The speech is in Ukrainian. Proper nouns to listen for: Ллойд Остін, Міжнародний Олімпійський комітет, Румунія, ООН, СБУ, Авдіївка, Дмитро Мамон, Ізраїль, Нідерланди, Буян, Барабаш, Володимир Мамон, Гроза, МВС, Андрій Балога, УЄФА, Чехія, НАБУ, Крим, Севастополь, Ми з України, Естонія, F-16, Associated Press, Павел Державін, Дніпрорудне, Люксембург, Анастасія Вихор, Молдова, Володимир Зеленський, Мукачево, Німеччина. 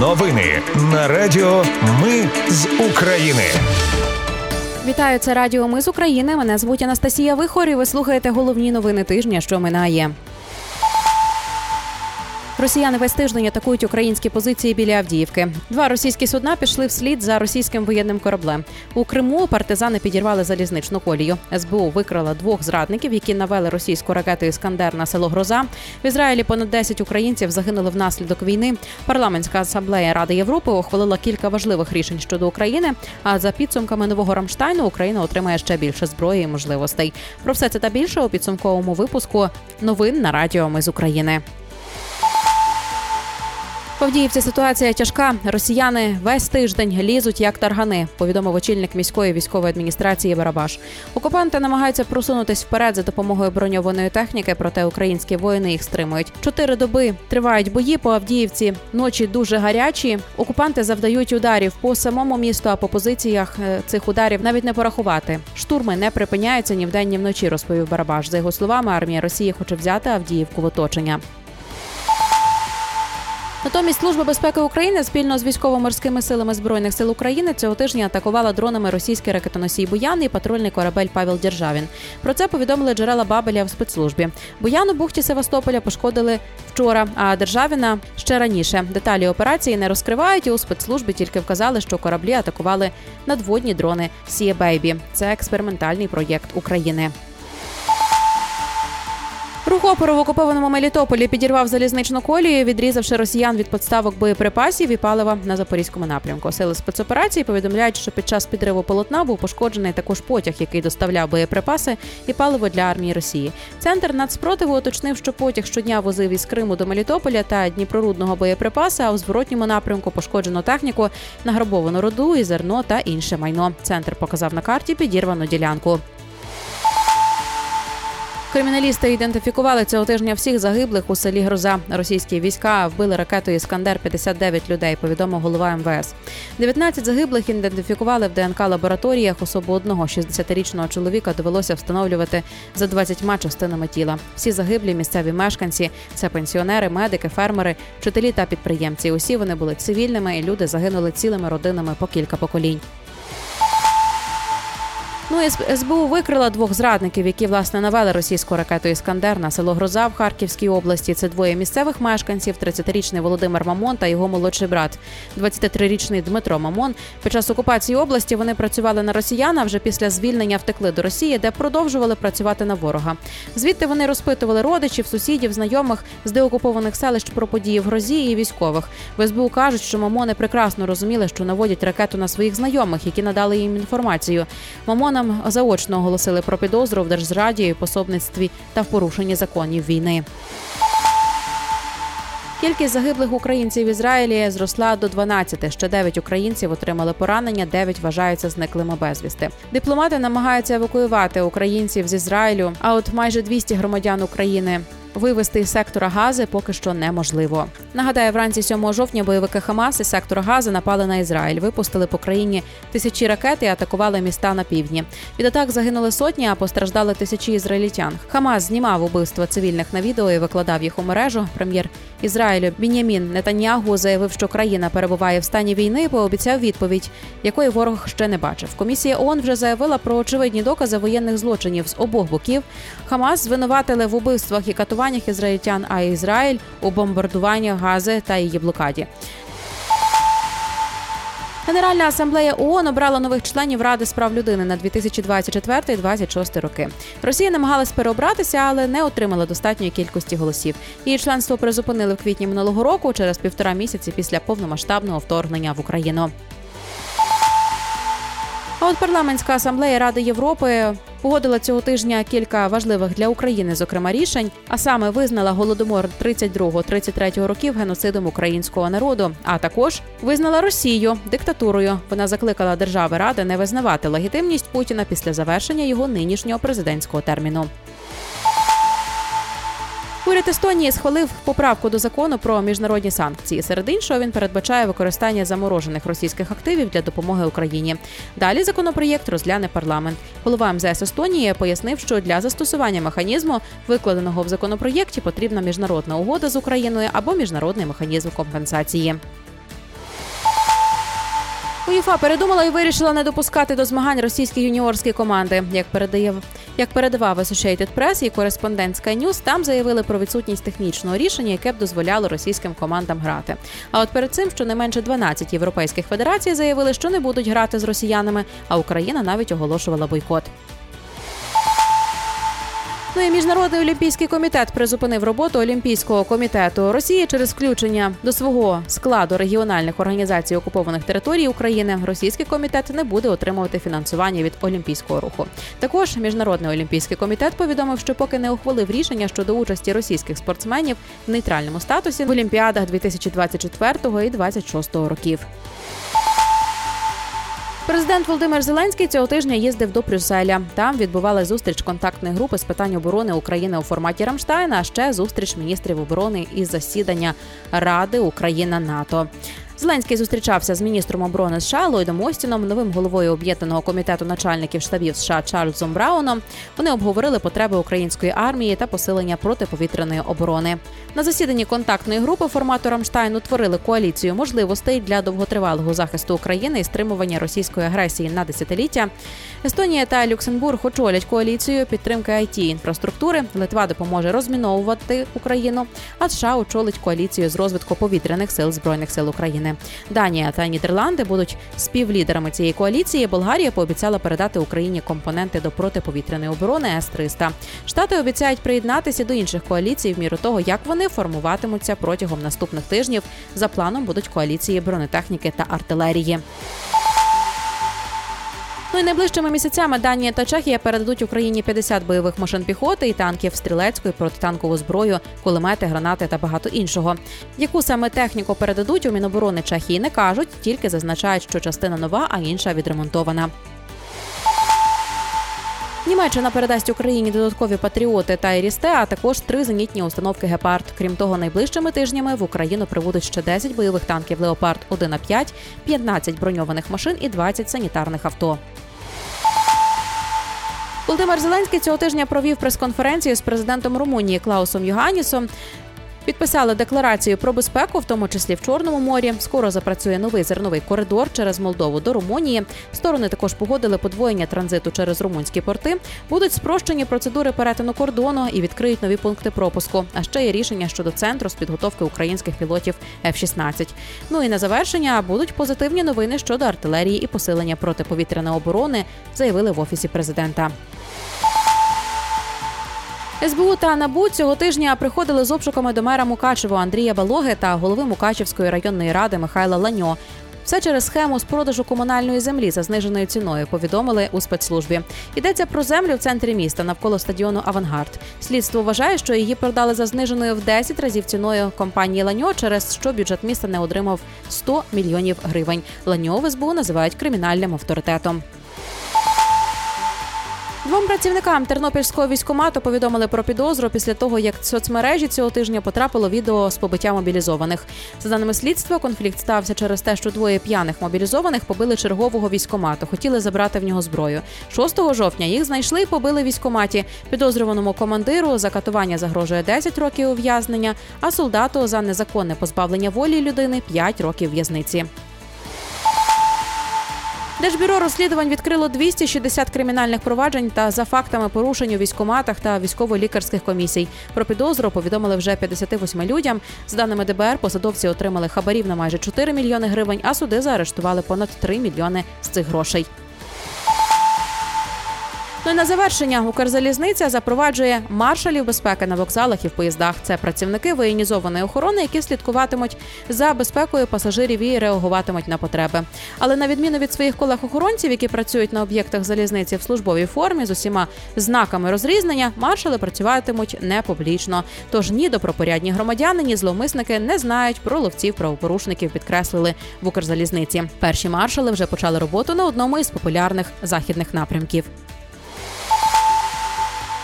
Новини на радіо «Ми з України». Вітаю, це радіо «Ми з України». Мене звуть Анастасія Вихор і ви слухаєте головні новини тижня, що минає. Росіяни весь тиждень атакують українські позиції біля Авдіївки. Два російські судна пішли вслід за російським воєнним кораблем. У Криму партизани підірвали залізничну колію. СБУ викрила двох зрадників, які навели російську ракету «Іскандер» на село Гроза. В Ізраїлі понад 10 українців загинули внаслідок війни. Парламентська асамблея Ради Європи ухвалила кілька важливих рішень щодо України, а за підсумками нового Рамштайну Україна отримає ще більше зброї і можливостей. Про все це та більше у підсумковому випуску новин на радіо «Ми з України». В Авдіївці ситуація тяжка. Росіяни весь тиждень лізуть як таргани, повідомив очільник міської військової адміністрації Барабаш. Окупанти намагаються просунутись вперед за допомогою броньованої техніки, проте українські воїни їх стримують. 4 доби тривають бої по Авдіївці. Ночі дуже гарячі. Окупанти завдають ударів по самому місту, а по позиціях цих ударів навіть не порахувати. Штурми не припиняються ні вдень, ні вночі, розповів Барабаш. За його словами, армія Росії хоче взяти Авдіївку в оточення. Натомість Служба безпеки України спільно з військово-морськими силами Збройних сил України цього тижня атакувала дронами російський ракетоносій «Буян» і патрульний корабель «Павел Державін». Про це повідомили джерела Бабеля в спецслужбі. «Буян» у бухті Севастополя пошкодили вчора, а «Державіна» ще раніше. Деталі операції не розкривають, і у спецслужбі тільки вказали, що кораблі атакували надводні дрони «Sea Baby». Це експериментальний проєкт України. Рух опору в окупованому Мелітополі підірвав залізничну колію, відрізавши росіян від підставок боєприпасів і палива на запорізькому напрямку. Сили спецоперації повідомляють, що під час підриву полотна був пошкоджений також потяг, який доставляв боєприпаси і паливо для армії Росії. Центр нацпротиву уточнив, що потяг щодня возив із Криму до Мелітополя та Дніпрорудного боєприпаси, а у зворотньому напрямку пошкоджено техніку, награбовану руду і зерно та інше майно. Центр показав на карті підірвану ділянку. Криміналісти ідентифікували цього тижня всіх загиблих у селі Гроза. Російські війська вбили ракетою «Іскандер» 59 людей, повідомив голова МВС. 19 загиблих ідентифікували в ДНК-лабораторіях. Особу одного 60-річного чоловіка довелося встановлювати за 20 частинами тіла. Всі загиблі місцеві мешканці. Це пенсіонери, медики, фермери, вчителі та підприємці. Усі вони були цивільними, і люди загинули цілими родинами по кілька поколінь. СБУ викрила двох зрадників, які, власне, навели російську ракету «Іскандер» на село Гроза в Харківській області. Це двоє місцевих мешканців, 30-річний Володимир Мамон та його молодший брат, 23-річний Дмитро Мамон. Під час окупації області вони працювали на росіян, а вже після звільнення втекли до Росії, де продовжували працювати на ворога. Звідти вони розпитували родичів, сусідів, знайомих з деокупованих селищ про події в Грозі і військових. В СБУ кажуть, що Мамони прекрасно розуміли, що наводять ракету на своїх знайомих, які надали їм інформацію. Мамона заочно оголосили про підозру в держзраді, пособництві та в порушенні законів війни. Кількість загиблих українців в Ізраїлі зросла до 12. Ще 9 українців отримали поранення, 9 вважаються зниклими безвісти. Дипломати намагаються евакуювати українців з Ізраїлю, а от майже 200 громадян України вивезти із сектора Гази поки що неможливо. Нагадаю, вранці 7 жовтня бойовики ХАМАС із сектора Гази напали на Ізраїль, випустили по країні тисячі ракет і атакували міста на півдні. Від атак загинули сотні, а постраждали тисячі ізраїльтян. ХАМАС знімав убивства цивільних на відео і викладав їх у мережу. Прем'єр Ізраїлю Біньямін Нетаньягу заявив, що країна перебуває в стані війни, і пообіцяв відповідь, якої ворог ще не бачив. Комісія ООН вже заявила про очевидні докази воєнних злочинів з обох боків. ХАМАС звинуватили в убивствах і катуваннях ізраїльтян, а Ізраїль у бомбардуванні Гази та її блокаді. Генеральна асамблея ООН обрала нових членів Ради з прав людини на 2024-2026 роки. Росія намагалась переобратися, але не отримала достатньої кількості голосів. Її членство призупинили в квітні минулого року, через 1,5 місяці після повномасштабного вторгнення в Україну. А от парламентська асамблея Ради Європи погодила цього тижня кілька важливих для України, зокрема, рішень, а саме визнала Голодомор 1932-1933 років геноцидом українського народу, а також визнала Росію диктатурою. Вона закликала держави Ради не визнавати легітимність Путіна після завершення його нинішнього президентського терміну. Уряд Естонії схвалив поправку до закону про міжнародні санкції. Серед іншого, він передбачає використання заморожених російських активів для допомоги Україні. Далі законопроєкт розгляне парламент. Голова МЗС Естонії пояснив, що для застосування механізму, викладеного в законопроєкті, потрібна міжнародна угода з Україною або міжнародний механізм компенсації. УЄФА передумала і вирішила не допускати до змагань російські юніорські команди. Як передавав Associated Press і кореспондент Sky News, там заявили про відсутність технічного рішення, яке б дозволяло російським командам грати. А от перед цим щонайменше 12 європейських федерацій заявили, що не будуть грати з росіянами, а Україна навіть оголошувала бойкот. Ну і Міжнародний Олімпійський комітет призупинив роботу Олімпійського комітету Росії через включення до свого складу регіональних організацій окупованих територій України. Російський комітет не буде отримувати фінансування від Олімпійського руху. Також Міжнародний Олімпійський комітет повідомив, що поки не ухвалив рішення щодо участі російських спортсменів в нейтральному статусі в Олімпіадах 2024 і 2026 років. Президент Володимир Зеленський цього тижня їздив до Брюсселя. Там відбувалася зустріч контактної групи з питань оборони України у форматі Рамштайна, а ще зустріч міністрів оборони і засідання Ради Україна-НАТО. Зеленський зустрічався з міністром оборони США Ллойдом Остіном, новим головою Об'єднаного комітету начальників штабів США Чарльзом Брауном. Вони обговорили потреби української армії та посилення протиповітряної оборони. На засіданні контактної групи формату Рамштайн утворили коаліцію можливостей для довготривалого захисту України і стримування російської агресії на десятиліття. Естонія та Люксембург очолять коаліцію підтримки IT-інфраструктури, Литва допоможе розміновувати Україну, а США очолить коаліцію з розвитку повітряних сил Збройних сил України. Данія та Нідерланди будуть співлідерами цієї коаліції. Болгарія пообіцяла передати Україні компоненти до протиповітряної оборони С-300. Штати обіцяють приєднатися до інших коаліцій в міру того, як вони формуватимуться протягом наступних тижнів. За планом будуть коаліції бронетехніки та артилерії. Ну і найближчими місяцями Данія та Чехія передадуть Україні 50 бойових машин піхоти і танків, стрілецьку і протитанкову зброю, кулемети, гранати та багато іншого. Яку саме техніку передадуть, у Міноборони Чехії не кажуть, тільки зазначають, що частина нова, а інша відремонтована. Німеччина передасть Україні додаткові «Патріоти» та «Ірісте», а також 3 зенітні установки «Гепард». Крім того, найближчими тижнями в Україну прибудуть ще 10 бойових танків «Леопард» 1А5, 15 броньованих машин і 20 санітарних авто. Володимир Зеленський цього тижня провів прес-конференцію з президентом Румунії Клаусом Йоганісом. Підписали декларацію про безпеку, в тому числі в Чорному морі. Скоро запрацює новий зерновий коридор через Молдову до Румунії. Сторони також погодили подвоєння транзиту через румунські порти. Будуть спрощені процедури перетину кордону і відкриють нові пункти пропуску. А ще є рішення щодо центру з підготовки українських пілотів F-16. Ну і на завершення будуть позитивні новини щодо артилерії і посилення протиповітряної оборони, заявили в Офісі Президента. СБУ та НАБУ цього тижня приходили з обшуками до мера Мукачево Андрія Балоги та голови Мукачевської районної ради Михайла Ланьо. Все через схему з продажу комунальної землі за зниженою ціною, повідомили у спецслужбі. Йдеться про землю в центрі міста, навколо стадіону «Авангард». Слідство вважає, що її продали за зниженою в 10 разів ціною компанії Ланьо, через що бюджет міста не отримав 100 мільйонів гривень. Ланьо в СБУ називають кримінальним авторитетом. 2 працівникам Тернопільського військкомату повідомили про підозру після того, як в соцмережі цього тижня потрапило відео з побиття мобілізованих. За даними слідства, конфлікт стався через те, що 2 п'яних мобілізованих побили чергового військкомату, хотіли забрати в нього зброю. 6 жовтня їх знайшли і побили в військкоматі. Підозрюваному командиру за катування загрожує 10 років ув'язнення, а солдату за незаконне позбавлення волі людини 5 років в'язниці. Держбюро розслідувань відкрило 260 кримінальних проваджень та за фактами порушень у військкоматах та військово-лікарських комісій. Про підозру повідомили вже 58 людям. З даними ДБР, посадовці отримали хабарів на майже 4 мільйони гривень, а суди заарештували понад 3 мільйони з цих грошей. Ну і на завершення Укрзалізниця запроваджує маршалів безпеки на вокзалах і в поїздах. Це працівники воєнізованої охорони, які слідкуватимуть за безпекою пасажирів і реагуватимуть на потреби. Але на відміну від своїх колег-охоронців, які працюють на об'єктах залізниці в службовій формі з усіма знаками розрізнення, маршали працюватимуть не публічно. Тож ні добропорядні громадяни, ні зловмисники не знають про ловців-правопорушників, підкреслили в Укрзалізниці. Перші маршали вже почали роботу на одному із популярних західних напрямків.